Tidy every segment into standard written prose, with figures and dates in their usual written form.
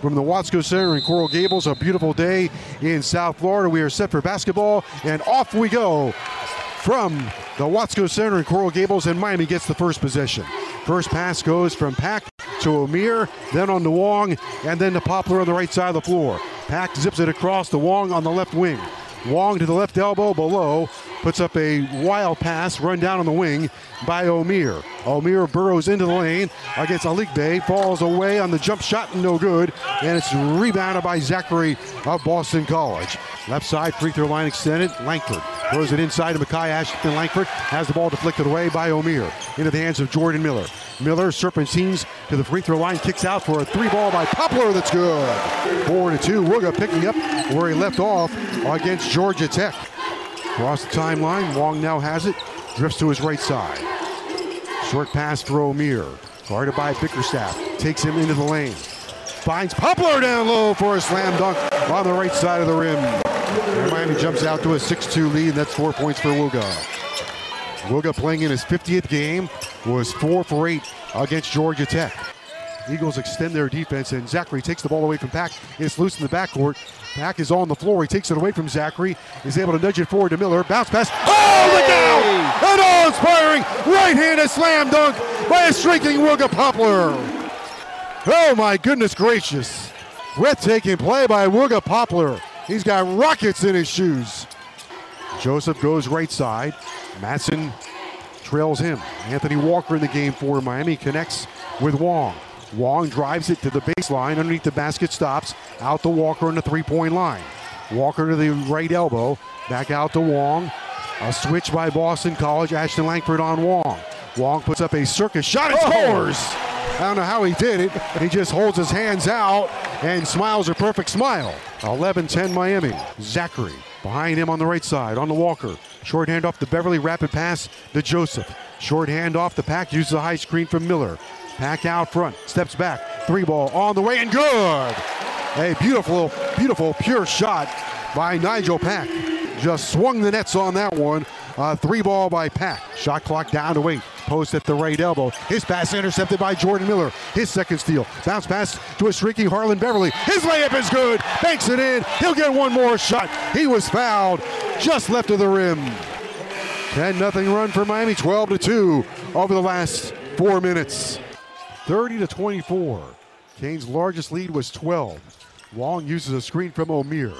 From the Watsco Center in Coral Gables, a beautiful day in South Florida. We are set for basketball, and off we go from the Watsco Center in Coral Gables, and Miami gets the first possession. First pass goes from Pack to Omier, then on to Wong, and then to Poplar on the right side of the floor. Pack zips it across to Wong on the left wing. Wong to the left elbow below, puts up a wild pass, run down on the wing by Omier. Omier burrows into the lane against Aligbe, falls away on the jump shot, no good, and it's rebounded by Zackery of Boston College. Left side, free throw line extended, Langford throws it inside to Makai Ashton-Langford, has the ball deflected away by Omier, into the hands of Jordan Miller. Miller serpentines to the free throw line, kicks out for a three ball by Poplar, that's good. 4-2, Wooga picking up where he left off against Georgia Tech. Across the timeline, Wong now has it, drifts to his right side. Short pass for Omier, guarded by Pickerstaff, takes him into the lane. Finds Poplar down low for a slam dunk on the right side of the rim. And Miami jumps out to a 6-2 lead, and that's 4 points for Wooga. Wooga playing in his 50th game, was 4-for-8 against Georgia Tech. Eagles extend their defense, and Zackery takes the ball away from Pack. It's loose in the backcourt. Pack is on the floor. He takes it away from Zackery. He's able to nudge it forward to Miller. Bounce pass. Oh, look out! An all-inspiring right-handed slam dunk by a streaking Wooga Poplar. Oh, my goodness gracious. Breathtaking play by Wooga Poplar. He's got rockets in his shoes. Joseph goes right side. Matson trails him. Anthony Walker in the game for Miami connects with Wong. Wong drives it to the baseline, underneath the basket, stops, out to Walker on the three-point line. Walker to the right elbow, back out to Wong. A switch by Boston College, Ashton Langford on Wong. Wong puts up a circus shot and scores! I don't know how he did it, he just holds his hands out and smiles a perfect smile. 11-10 Miami, Zackery behind him on the right side, on the Walker. Short hand off to Beverly, rapid pass to Joseph. Short hand off the Pack, uses a high screen from Miller. Pack out front, steps back, three ball on the way, and good! A beautiful, beautiful, pure shot by Nigel Pack. Just swung the nets on that one. Three ball by Pack. Shot clock down to 8. Post at the right elbow. His pass intercepted by Jordan Miller. His second steal. Bounce pass to a shrieking Harlan Beverly. His layup is good. Banks it in. He'll get one more shot. He was fouled. Just left of the rim. 10-0 run for Miami. 12-2 over the last 4 minutes. 30-24. Kane's largest lead was 12. Wong uses a screen from Omier.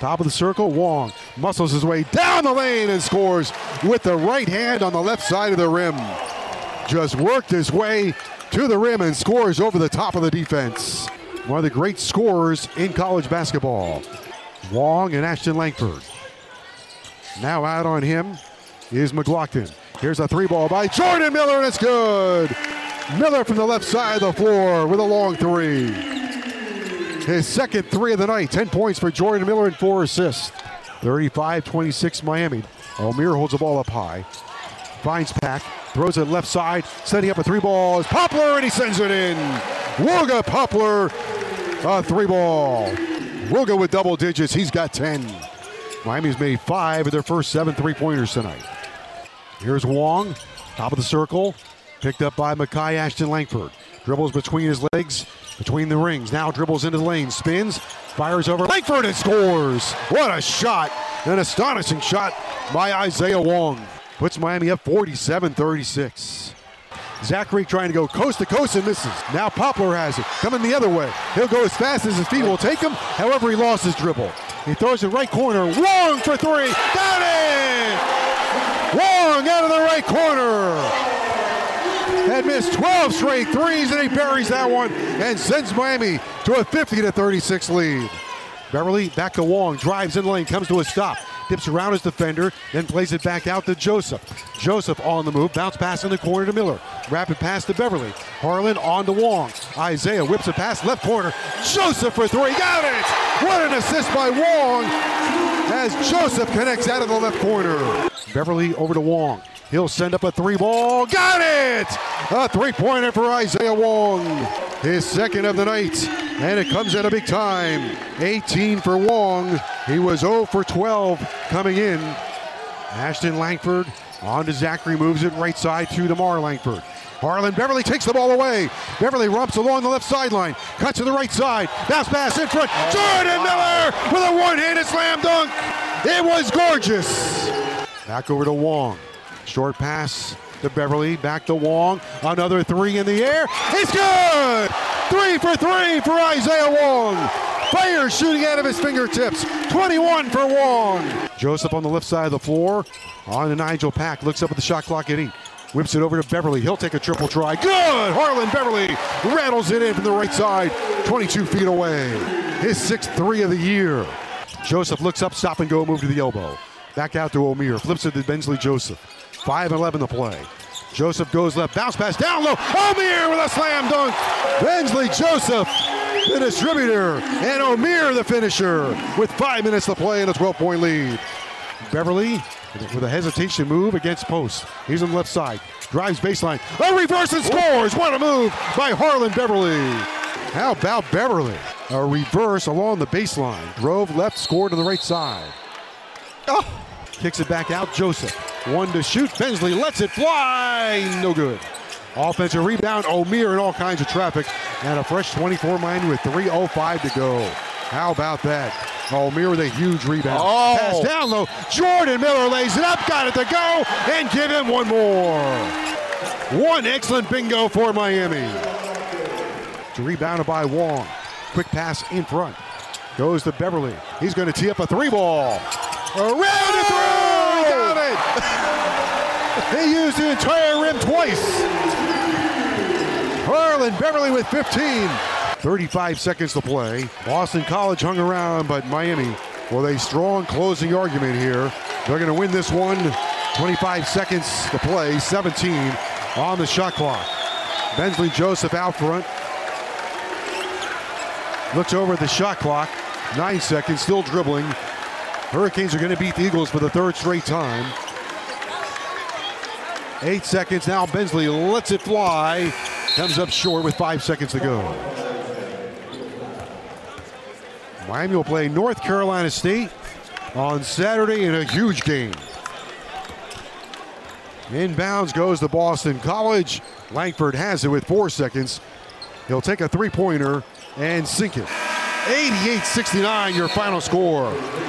Top of the circle, Wong muscles his way down the lane and scores with the right hand on the left side of the rim. Just worked his way to the rim and scores over the top of the defense. One of the great scorers in college basketball. Wong and Ashton Langford. Now out on him is McLaughlin. Here's a three ball by Jordan Miller, and it's good. Miller from the left side of the floor with a long three. His second three of the night. 10 points for Jordan Miller and 4 assists. 35-26 Miami. Omier holds the ball up high. Finds Pack, throws it left side, setting up a three ball. It's Poplar, and he sends it in. Wooga Poplar, a three ball. Wooga with double digits. He's got 10. Miami's made 5 of their first 7 3-pointers tonight. Here's Wong, top of the circle. Picked up by Makai Ashton-Langford. Dribbles between his legs, between the rings. Now dribbles into the lane, spins, fires over Langford and scores. What a shot. An astonishing shot by Isaiah Wong. Puts Miami up 47-36. Zackery trying to go coast to coast and misses. Now Poplar has it, coming the other way. He'll go as fast as his feet will take him. However, he lost his dribble. He throws it right corner. Wong for three. Got it! Wong out of the right corner. Had missed 12 straight threes, and he buries that one and sends Miami to a 50-36 lead. Beverly back to Wong, drives in lane, comes to a stop. dips around his defender, then plays it back out to Joseph. Joseph on the move, bounce pass in the corner to Miller. Rapid pass to Beverly. Harlan on to Wong. Isaiah whips a pass, left corner. Joseph for three, got it! What an assist by Wong as Joseph connects out of the left corner. Beverly over to Wong. He'll send up a three ball, got it! A three-pointer for Isaiah Wong. His second of the night, and it comes at a big time. 18 for Wong. He was 0 for 12 coming in. Ashton-Langford on to Zackery, moves it right side to DeMarr Langford. Harlan Beverly takes the ball away. Beverly romps along the left sideline, cuts to the right side, bounce pass in front. Jordan Miller with a one-handed slam dunk. It was gorgeous. Back over to Wong. Short pass to Beverly, back to Wong. Another three in the air. It's good! 3 for 3 for Isaiah Wong. Fire shooting out of his fingertips. 21 for Wong. Joseph on the left side of the floor. On to Nigel Pack. Looks up at the shot clock at 8. Whips it over to Beverly. He'll take a triple try. Good! Harlan Beverly rattles it in from the right side. 22 feet away. His 6th 3 of the year. Joseph looks up, stop and go, move to the elbow. Back out to Omier. Flips it to Bensley Joseph. 5-11 to play. Joseph goes left, bounce pass down low. Omier with a slam dunk. Bensley Joseph, the distributor, and Omier, the finisher, with 5 minutes to play and a 12-point lead. Beverly with a hesitation move against Post. He's on the left side, drives baseline. A reverse and scores. What a move by Harlan Beverly. How about Beverly? A reverse along the baseline. Drove left, scored to the right side. Oh! Kicks it back out, Joseph. One to shoot, Bensley lets it fly, no good. Offensive rebound, Omier in all kinds of traffic, and a fresh 24 mine with 3:05 to go. How about that? Omier with a huge rebound. Oh. Pass down low, Jordan Miller lays it up, got it to go, and give him one more. One excellent bingo for Miami. It's rebounded by Wong. Quick pass in front. Goes to Beverly. He's going to tee up a three ball. Around and through, got it! He used the entire rim twice. Harlan Beverly with 15. 35 seconds to play. Boston College hung around, but Miami with a strong closing argument here. They're going to win this one. 25 seconds to play, 17 on the shot clock. Bensley Joseph out front. Looks over at the shot clock. 9 seconds, still dribbling. Hurricanes are going to beat the Eagles for the third straight time. 8 seconds now. Bensley lets it fly. Comes up short with 5 seconds to go. Miami will play North Carolina State on Saturday in a huge game. Inbounds goes to Boston College. Langford has it with 4 seconds. He'll take a three-pointer and sink it. 88-69, your final score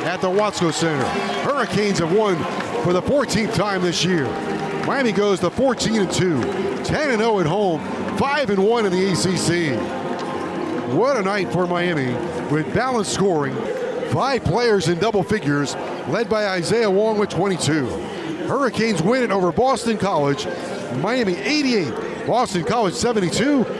at the Watsco Center. Hurricanes have won for the 14th time this year. Miami goes to 14-2, 10-0 at home, 5-1 in the ACC. What a night for Miami with balanced scoring. 5 players in double figures, led by Isaiah Wong with 22. Hurricanes win it over Boston College. Miami 88, Boston College 72.